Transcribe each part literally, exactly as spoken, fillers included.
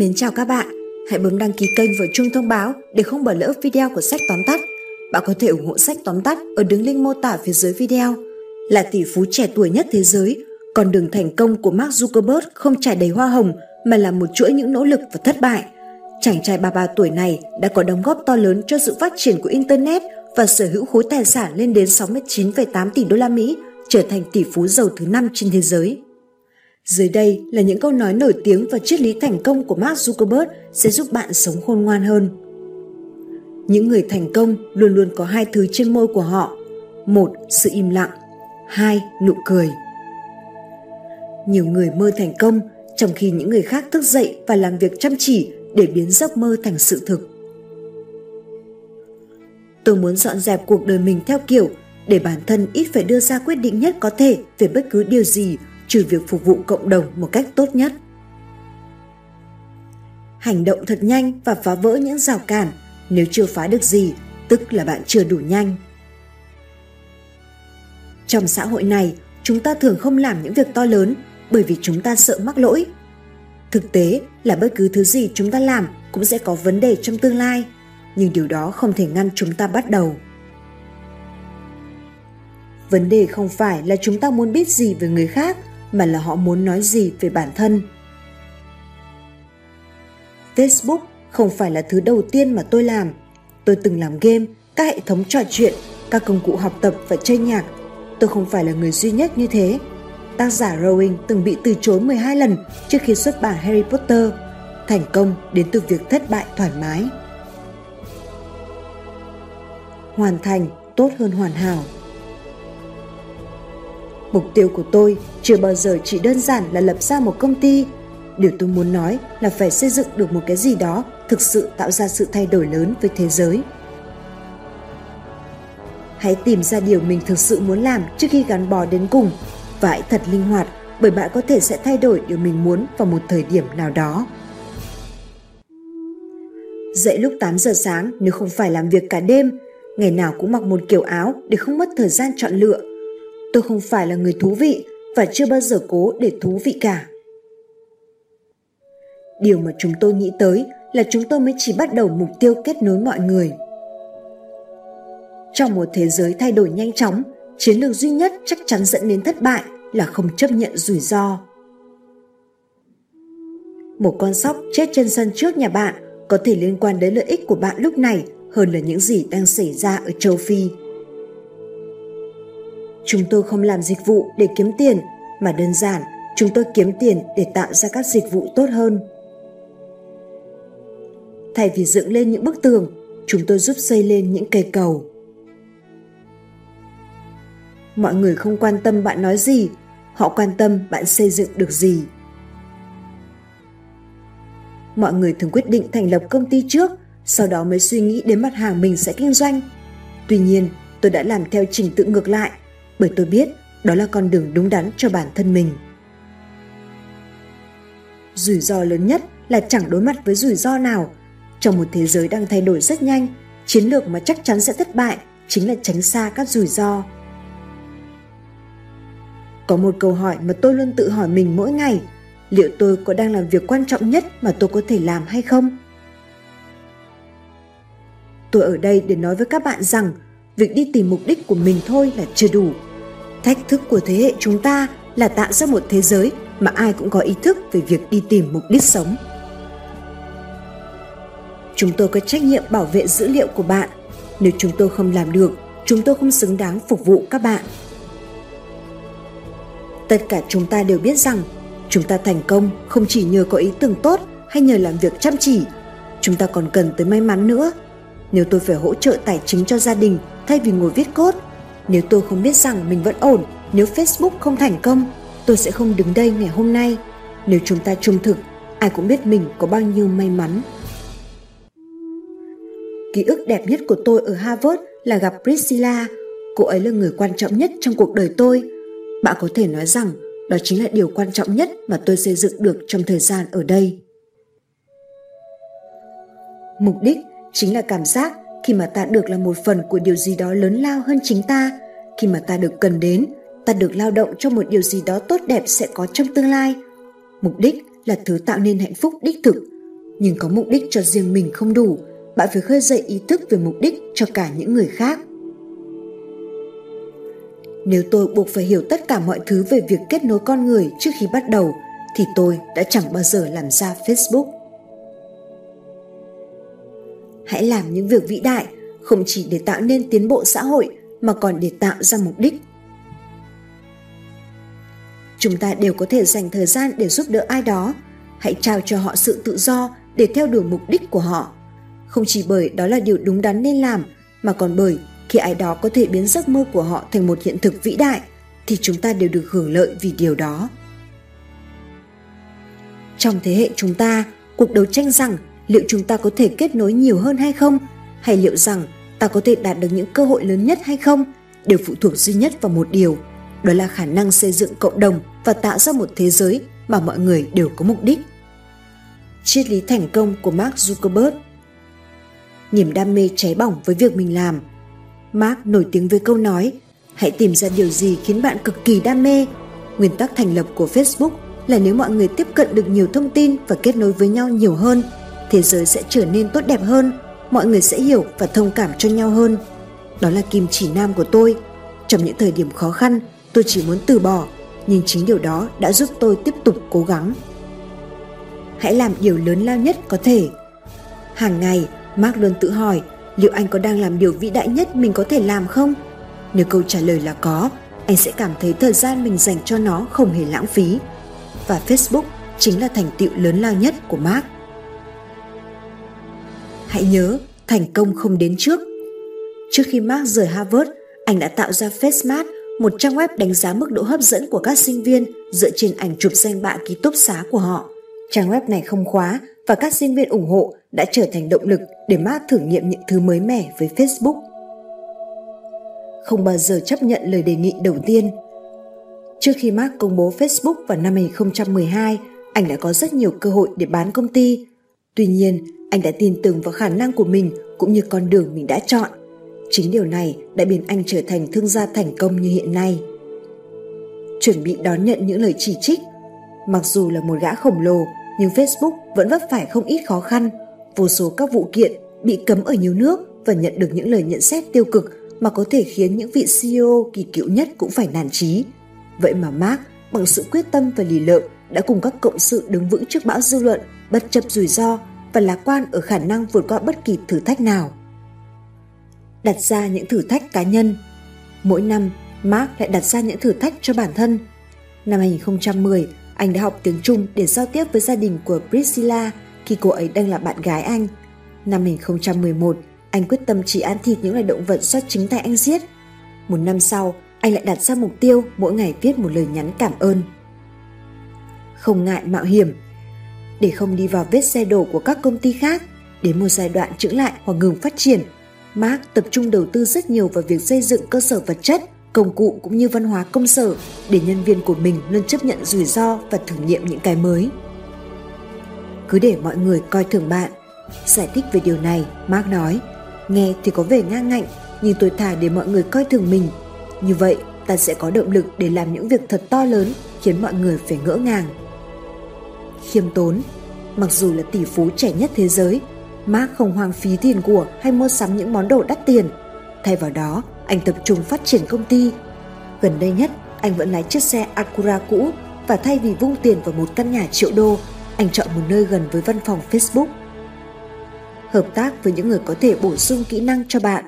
Mến chào các bạn, hãy bấm đăng ký kênh và chuông thông báo để không bỏ lỡ video của sách tóm tắt. Bạn có thể ủng hộ sách tóm tắt ở đường link mô tả phía dưới video. Là tỷ phú trẻ tuổi nhất thế giới, con đường thành công của Mark Zuckerberg không trải đầy hoa hồng mà là một chuỗi những nỗ lực và thất bại. Chàng trai ba mươi ba tuổi này đã có đóng góp to lớn cho sự phát triển của Internet và sở hữu khối tài sản lên đến sáu mươi chín phẩy tám tỷ đô la Mỹ, trở thành tỷ phú giàu thứ năm trên thế giới. Dưới đây là những câu nói nổi tiếng và triết lý thành công của Mark Zuckerberg sẽ giúp bạn sống khôn ngoan hơn. Những người thành công luôn luôn có hai thứ trên môi của họ. Một, sự im lặng. Hai, nụ cười. Nhiều người mơ thành công, trong khi những người khác thức dậy và làm việc chăm chỉ để biến giấc mơ thành sự thực. Tôi muốn dọn dẹp cuộc đời mình theo kiểu để bản thân ít phải đưa ra quyết định nhất có thể về bất cứ điều gì, trừ việc phục vụ cộng đồng một cách tốt nhất. Hành động thật nhanh và phá vỡ những rào cản. Nếu chưa phá được gì, tức là bạn chưa đủ nhanh. Trong xã hội này, chúng ta thường không làm những việc to lớn bởi vì chúng ta sợ mắc lỗi. Thực tế là bất cứ thứ gì chúng ta làm cũng sẽ có vấn đề trong tương lai, nhưng điều đó không thể ngăn chúng ta bắt đầu. Vấn đề không phải là chúng ta muốn biết gì về người khác, mà là họ muốn nói gì về bản thân. Facebook không phải là thứ đầu tiên mà tôi làm. Tôi từng làm game, các hệ thống trò chuyện, các công cụ học tập và chơi nhạc. Tôi không phải là người duy nhất như thế. Tác giả Rowling từng bị từ chối mười hai lần trước khi xuất bản Harry Potter. Thành công đến từ việc thất bại thoải mái. Hoàn thành tốt hơn hoàn hảo. Mục tiêu của tôi chưa bao giờ chỉ đơn giản là lập ra một công ty. Điều tôi muốn nói là phải xây dựng được một cái gì đó thực sự tạo ra sự thay đổi lớn với thế giới. Hãy tìm ra điều mình thực sự muốn làm trước khi gắn bó đến cùng, và hãy thật linh hoạt, bởi bạn có thể sẽ thay đổi điều mình muốn vào một thời điểm nào đó. Dậy lúc tám giờ sáng nếu không phải làm việc cả đêm, ngày nào cũng mặc một kiểu áo để không mất thời gian chọn lựa. Tôi không phải là người thú vị và chưa bao giờ cố để thú vị cả. Điều mà chúng tôi nghĩ tới là chúng tôi mới chỉ bắt đầu mục tiêu kết nối mọi người. Trong một thế giới thay đổi nhanh chóng, chiến lược duy nhất chắc chắn dẫn đến thất bại là không chấp nhận rủi ro. Một con sóc chết trên sân trước nhà bạn có thể liên quan đến lợi ích của bạn lúc này hơn là những gì đang xảy ra ở châu Phi. Chúng tôi không làm dịch vụ để kiếm tiền, mà đơn giản chúng tôi kiếm tiền để tạo ra các dịch vụ tốt hơn. Thay vì dựng lên những bức tường, chúng tôi giúp xây lên những cây cầu. Mọi người không quan tâm bạn nói gì, họ quan tâm bạn xây dựng được gì. Mọi người thường quyết định thành lập công ty trước, sau đó mới suy nghĩ đến mặt hàng mình sẽ kinh doanh. Tuy nhiên, tôi đã làm theo trình tự ngược lại, bởi tôi biết đó là con đường đúng đắn cho bản thân mình. Rủi ro lớn nhất là chẳng đối mặt với rủi ro nào. Trong một thế giới đang thay đổi rất nhanh, chiến lược mà chắc chắn sẽ thất bại chính là tránh xa các rủi ro. Có một câu hỏi mà tôi luôn tự hỏi mình mỗi ngày, liệu tôi có đang làm việc quan trọng nhất mà tôi có thể làm hay không? Tôi ở đây để nói với các bạn rằng việc đi tìm mục đích của mình thôi là chưa đủ. Thách thức của thế hệ chúng ta là tạo ra một thế giới mà ai cũng có ý thức về việc đi tìm mục đích sống. Chúng tôi có trách nhiệm bảo vệ dữ liệu của bạn. Nếu chúng tôi không làm được, chúng tôi không xứng đáng phục vụ các bạn. Tất cả chúng ta đều biết rằng chúng ta thành công không chỉ nhờ có ý tưởng tốt hay nhờ làm việc chăm chỉ. Chúng ta còn cần tới may mắn nữa. Nếu tôi phải hỗ trợ tài chính cho gia đình thay vì ngồi viết code, nếu tôi không biết rằng mình vẫn ổn, nếu Facebook không thành công, tôi sẽ không đứng đây ngày hôm nay. Nếu chúng ta trung thực, ai cũng biết mình có bao nhiêu may mắn. Ký ức đẹp nhất của tôi ở Harvard là gặp Priscilla. Cô ấy là người quan trọng nhất trong cuộc đời tôi. Bạn có thể nói rằng đó chính là điều quan trọng nhất mà tôi xây dựng được trong thời gian ở đây. Mục đích chính là cảm giác khi mà ta được là một phần của điều gì đó lớn lao hơn chính ta, khi mà ta được cần đến, ta được lao động cho một điều gì đó tốt đẹp sẽ có trong tương lai. Mục đích là thứ tạo nên hạnh phúc đích thực. nhưng có mục đích cho riêng mình không đủ, bạn phải khơi dậy ý thức về mục đích cho cả những người khác. Nếu tôi buộc phải hiểu tất cả mọi thứ về việc kết nối con người trước khi bắt đầu, thì tôi đã chẳng bao giờ làm ra Facebook. Hãy làm những việc vĩ đại, không chỉ để tạo nên tiến bộ xã hội, mà còn để tạo ra mục đích. Chúng ta đều có thể dành thời gian để giúp đỡ ai đó. Hãy trao cho họ sự tự do để theo đuổi mục đích của họ. Không chỉ bởi đó là điều đúng đắn nên làm, mà còn bởi khi ai đó có thể biến giấc mơ của họ thành một hiện thực vĩ đại, thì chúng ta đều được hưởng lợi vì điều đó. Trong thế hệ chúng ta, cuộc đấu tranh rằng liệu chúng ta có thể kết nối nhiều hơn hay không, hay liệu rằng ta có thể đạt được những cơ hội lớn nhất hay không, đều phụ thuộc duy nhất vào một điều, đó là khả năng xây dựng cộng đồng và tạo ra một thế giới mà mọi người đều có mục đích. Triết lý thành công của Mark Zuckerberg. Niềm đam mê cháy bỏng với việc mình làm. Mark nổi tiếng với câu nói, hãy tìm ra điều gì khiến bạn cực kỳ đam mê. Nguyên tắc thành lập của Facebook là nếu mọi người tiếp cận được nhiều thông tin và kết nối với nhau nhiều hơn, thế giới sẽ trở nên tốt đẹp hơn, mọi người sẽ hiểu và thông cảm cho nhau hơn. Đó là kim chỉ nam của tôi. Trong những thời điểm khó khăn, tôi chỉ muốn từ bỏ, nhưng chính điều đó đã giúp tôi tiếp tục cố gắng. Hãy làm điều lớn lao nhất có thể. Hàng ngày, Mark luôn tự hỏi, liệu anh có đang làm điều vĩ đại nhất mình có thể làm không? Nếu câu trả lời là có, anh sẽ cảm thấy thời gian mình dành cho nó không hề lãng phí. Và Facebook chính là thành tựu lớn lao nhất của Mark. Hãy nhớ, thành công không đến trước. Trước khi Mark rời Harvard, anh đã tạo ra Facemash, một trang web đánh giá mức độ hấp dẫn của các sinh viên dựa trên ảnh chụp danh bạ ký túc xá của họ. Trang web này không khóa và các sinh viên ủng hộ đã trở thành động lực để Mark thử nghiệm những thứ mới mẻ với Facebook. Không bao giờ chấp nhận lời đề nghị đầu tiên. Trước khi Mark công bố Facebook vào năm hai không một hai, anh đã có rất nhiều cơ hội để bán công ty. Tuy nhiên, anh đã tin tưởng vào khả năng của mình cũng như con đường mình đã chọn. Chính điều này đã biến anh trở thành thương gia thành công như hiện nay. Chuẩn bị đón nhận những lời chỉ trích. Mặc dù là một gã khổng lồ, nhưng Facebook vẫn vấp phải không ít khó khăn. Vô số các vụ kiện bị cấm ở nhiều nước và nhận được những lời nhận xét tiêu cực mà có thể khiến những vị xê e ô kỳ cựu nhất cũng phải nản chí. Vậy mà Mark, bằng sự quyết tâm và lì lợm, đã cùng các cộng sự đứng vững trước bão dư luận, bất chấp rủi ro và lạc quan ở khả năng vượt qua bất kỳ thử thách nào. Đặt ra những thử thách cá nhân. Mỗi năm, Mark lại đặt ra những thử thách cho bản thân. Năm hai không một không, anh đã học tiếng Trung để giao tiếp với gia đình của Priscilla khi cô ấy đang là bạn gái anh. Năm hai không một một, anh quyết tâm chỉ ăn thịt những loài động vật do chính tay anh giết. Một năm sau, anh lại đặt ra mục tiêu mỗi ngày viết một lời nhắn cảm ơn. Không ngại mạo hiểm. Để không đi vào vết xe đổ của các công ty khác, đến một giai đoạn chững lại hoặc ngừng phát triển, Mark tập trung đầu tư rất nhiều vào việc xây dựng cơ sở vật chất, công cụ cũng như văn hóa công sở để nhân viên của mình luôn chấp nhận rủi ro và thử nghiệm những cái mới. Cứ để mọi người coi thường bạn. Giải thích về điều này, Mark nói, nghe thì có vẻ ngang ngạnh, nhưng tôi thà để mọi người coi thường mình. Như vậy, ta sẽ có động lực để làm những việc thật to lớn khiến mọi người phải ngỡ ngàng. Khiêm tốn. Mặc dù là tỷ phú trẻ nhất thế giới, Mark không hoang phí tiền của hay mua sắm những món đồ đắt tiền. Thay vào đó, anh tập trung phát triển công ty. Gần đây nhất, anh vẫn lái chiếc xe Acura cũ và thay vì vung tiền vào một căn nhà triệu đô, anh chọn một nơi gần với văn phòng Facebook. Hợp tác với những người có thể bổ sung kỹ năng cho bạn.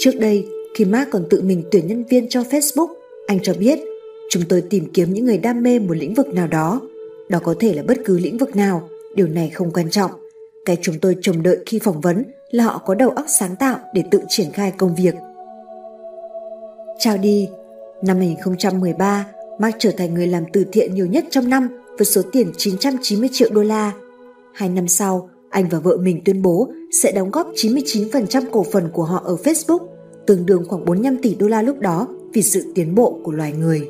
Trước đây, khi Mark còn tự mình tuyển nhân viên cho Facebook, anh cho biết, chúng tôi tìm kiếm những người đam mê một lĩnh vực nào đó. Đó có thể là bất cứ lĩnh vực nào, điều này không quan trọng. Cái chúng tôi trông đợi khi phỏng vấn là họ có đầu óc sáng tạo để tự triển khai công việc. Trao đi. Năm hai không một ba, Mark trở thành người làm từ thiện nhiều nhất trong năm với số tiền chín trăm chín mươi triệu đô la. Hai năm sau, anh và vợ mình tuyên bố sẽ đóng góp chín mươi chín phần trăm cổ phần của họ ở Facebook, tương đương khoảng bốn mươi lăm tỷ đô la lúc đó vì sự tiến bộ của loài người.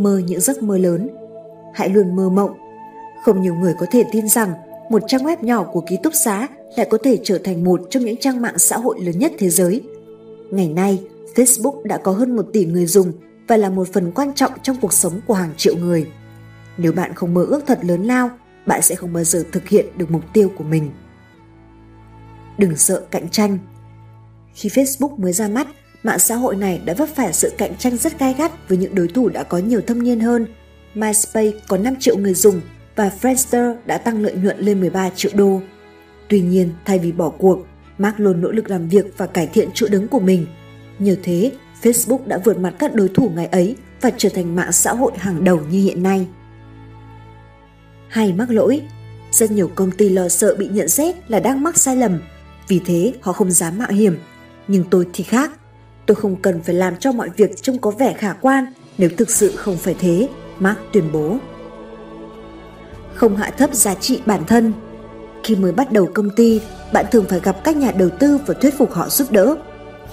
Mơ những giấc mơ lớn. Hãy luôn mơ mộng. Không nhiều người có thể tin rằng một trang web nhỏ của ký túc xá lại có thể trở thành một trong những trang mạng xã hội lớn nhất thế giới. Ngày nay, Facebook đã có hơn một tỷ người dùng và là một phần quan trọng trong cuộc sống của hàng triệu người. Nếu bạn không mơ ước thật lớn lao, bạn sẽ không bao giờ thực hiện được mục tiêu của mình. Đừng sợ cạnh tranh. Khi Facebook mới ra mắt, mạng xã hội này đã vấp phải sự cạnh tranh rất gay gắt với những đối thủ đã có nhiều thâm niên hơn. MySpace có năm triệu người dùng và Friendster đã tăng lợi nhuận lên mười ba triệu đô. Tuy nhiên, thay vì bỏ cuộc, Mark luôn nỗ lực làm việc và cải thiện chỗ đứng của mình. Nhờ thế, Facebook đã vượt mặt các đối thủ ngày ấy và trở thành mạng xã hội hàng đầu như hiện nay. Hay mắc lỗi. Rất nhiều công ty lo sợ bị nhận xét là đang mắc sai lầm, vì thế họ không dám mạo hiểm. Nhưng tôi thì khác. Tôi không cần phải làm cho mọi việc trông có vẻ khả quan nếu thực sự không phải thế, Mark tuyên bố. Không hạ thấp giá trị bản thân. Khi mới bắt đầu công ty, bạn thường phải gặp các nhà đầu tư và thuyết phục họ giúp đỡ.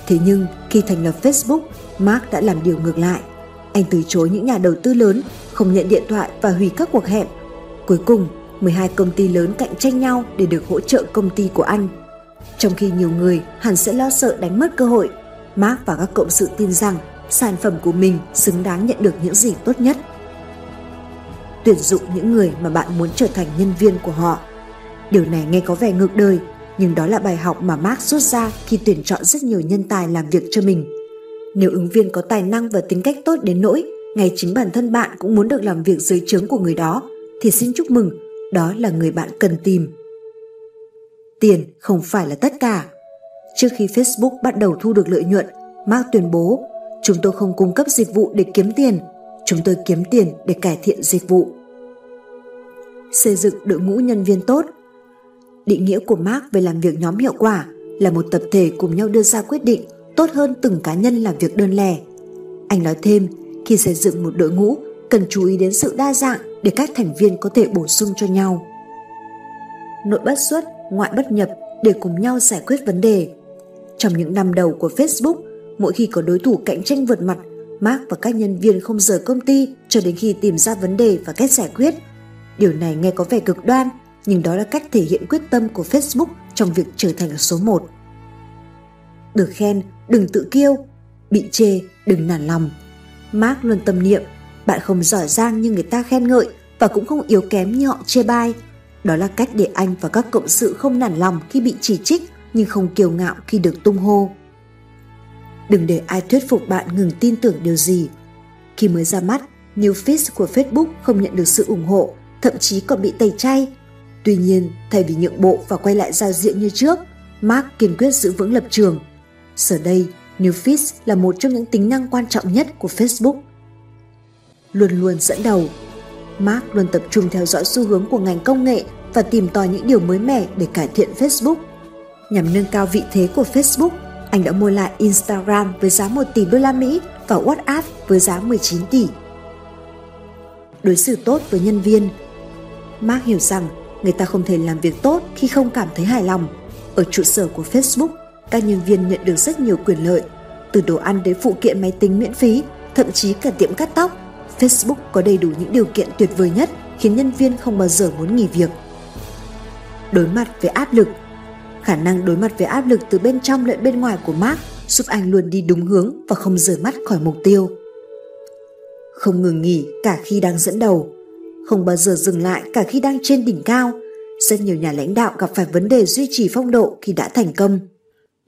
Thế nhưng, khi thành lập Facebook, Mark đã làm điều ngược lại. Anh từ chối những nhà đầu tư lớn, không nhận điện thoại và hủy các cuộc hẹn. Cuối cùng, mười hai công ty lớn cạnh tranh nhau để được hỗ trợ công ty của anh. Trong khi nhiều người hẳn sẽ lo sợ đánh mất cơ hội, Mark và các cộng sự tin rằng sản phẩm của mình xứng đáng nhận được những gì tốt nhất. Tuyển dụng những người mà bạn muốn trở thành nhân viên của họ. Điều này nghe có vẻ ngược đời, nhưng đó là bài học mà Mark rút ra khi tuyển chọn rất nhiều nhân tài làm việc cho mình. Nếu ứng viên có tài năng và tính cách tốt đến nỗi ngay chính bản thân bạn cũng muốn được làm việc dưới trướng của người đó, thì xin chúc mừng, đó là người bạn cần tìm. Tiền không phải là tất cả. Trước khi Facebook bắt đầu thu được lợi nhuận, Mark tuyên bố, chúng tôi không cung cấp dịch vụ để kiếm tiền, chúng tôi kiếm tiền để cải thiện dịch vụ. Xây dựng đội ngũ nhân viên tốt. Định nghĩa của Mark về làm việc nhóm hiệu quả là một tập thể cùng nhau đưa ra quyết định tốt hơn từng cá nhân làm việc đơn lẻ. Anh nói thêm, khi xây dựng một đội ngũ, cần chú ý đến sự đa dạng để các thành viên có thể bổ sung cho nhau. Nội bất xuất, ngoại bất nhập để cùng nhau giải quyết vấn đề. Trong những năm đầu của Facebook, mỗi khi có đối thủ cạnh tranh vượt mặt, Mark và các nhân viên không rời công ty cho đến khi tìm ra vấn đề và cách giải quyết. Điều này nghe có vẻ cực đoan, nhưng đó là cách thể hiện quyết tâm của Facebook trong việc trở thành số một. Được khen, đừng tự kiêu. Bị chê, đừng nản lòng. Mark luôn tâm niệm, bạn không giỏi giang như người ta khen ngợi và cũng không yếu kém như họ chê bai. Đó là cách để anh và các cộng sự không nản lòng khi bị chỉ trích nhưng không kiêu ngạo khi được tung hô. Đừng để ai thuyết phục bạn ngừng tin tưởng điều gì. Khi mới ra mắt, NewFeeds của Facebook không nhận được sự ủng hộ, thậm chí còn bị tẩy chay. Tuy nhiên, thay vì nhượng bộ và quay lại giao diện như trước, Mark kiên quyết giữ vững lập trường. Giờ đây, NewFeeds là một trong những tính năng quan trọng nhất của Facebook. Luôn luôn dẫn đầu. Mark luôn tập trung theo dõi xu hướng của ngành công nghệ và tìm tòi những điều mới mẻ để cải thiện Facebook. Nhằm nâng cao vị thế của Facebook, anh đã mua lại Instagram với giá một tỷ đô la Mỹ và WhatsApp với giá mười chín tỷ. Đối xử tốt với nhân viên. Mark hiểu rằng người ta không thể làm việc tốt khi không cảm thấy hài lòng. Ở trụ sở của Facebook, các nhân viên nhận được rất nhiều quyền lợi, từ đồ ăn đến phụ kiện máy tính miễn phí, thậm chí cả tiệm cắt tóc. Facebook có đầy đủ những điều kiện tuyệt vời nhất khiến nhân viên không bao giờ muốn nghỉ việc. Đối mặt với áp lực. Khả năng đối mặt với áp lực từ bên trong lẫn bên ngoài của Mark giúp anh luôn đi đúng hướng và không rời mắt khỏi mục tiêu. Không ngừng nghỉ cả khi đang dẫn đầu, không bao giờ dừng lại cả khi đang trên đỉnh cao. Rất nhiều nhà lãnh đạo gặp phải vấn đề duy trì phong độ khi đã thành công.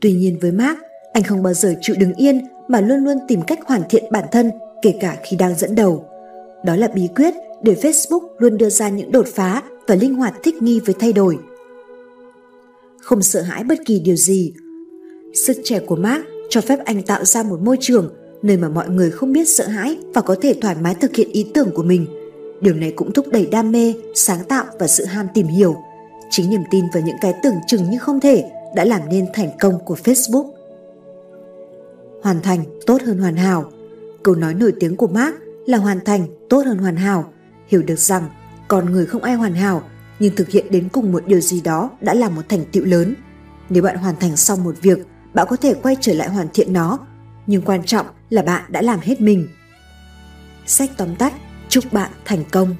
Tuy nhiên với Mark, anh không bao giờ chịu đứng yên mà luôn luôn tìm cách hoàn thiện bản thân kể cả khi đang dẫn đầu. Đó là bí quyết để Facebook luôn đưa ra những đột phá và linh hoạt thích nghi với thay đổi. Không sợ hãi bất kỳ điều gì. Sức trẻ của Mark cho phép anh tạo ra một môi trường nơi mà mọi người không biết sợ hãi và có thể thoải mái thực hiện ý tưởng của mình. Điều này cũng thúc đẩy đam mê, sáng tạo và sự ham tìm hiểu. Chính niềm tin vào những cái tưởng chừng như không thể đã làm nên thành công của Facebook. Hoàn thành tốt hơn hoàn hảo. Câu nói nổi tiếng của Mark là hoàn thành tốt hơn hoàn hảo, hiểu được rằng con người không ai hoàn hảo, nhưng thực hiện đến cùng một điều gì đó đã là một thành tựu lớn. Nếu bạn hoàn thành xong một việc, bạn có thể quay trở lại hoàn thiện nó, nhưng quan trọng là bạn đã làm hết mình. Sách tóm tắt, chúc bạn thành công.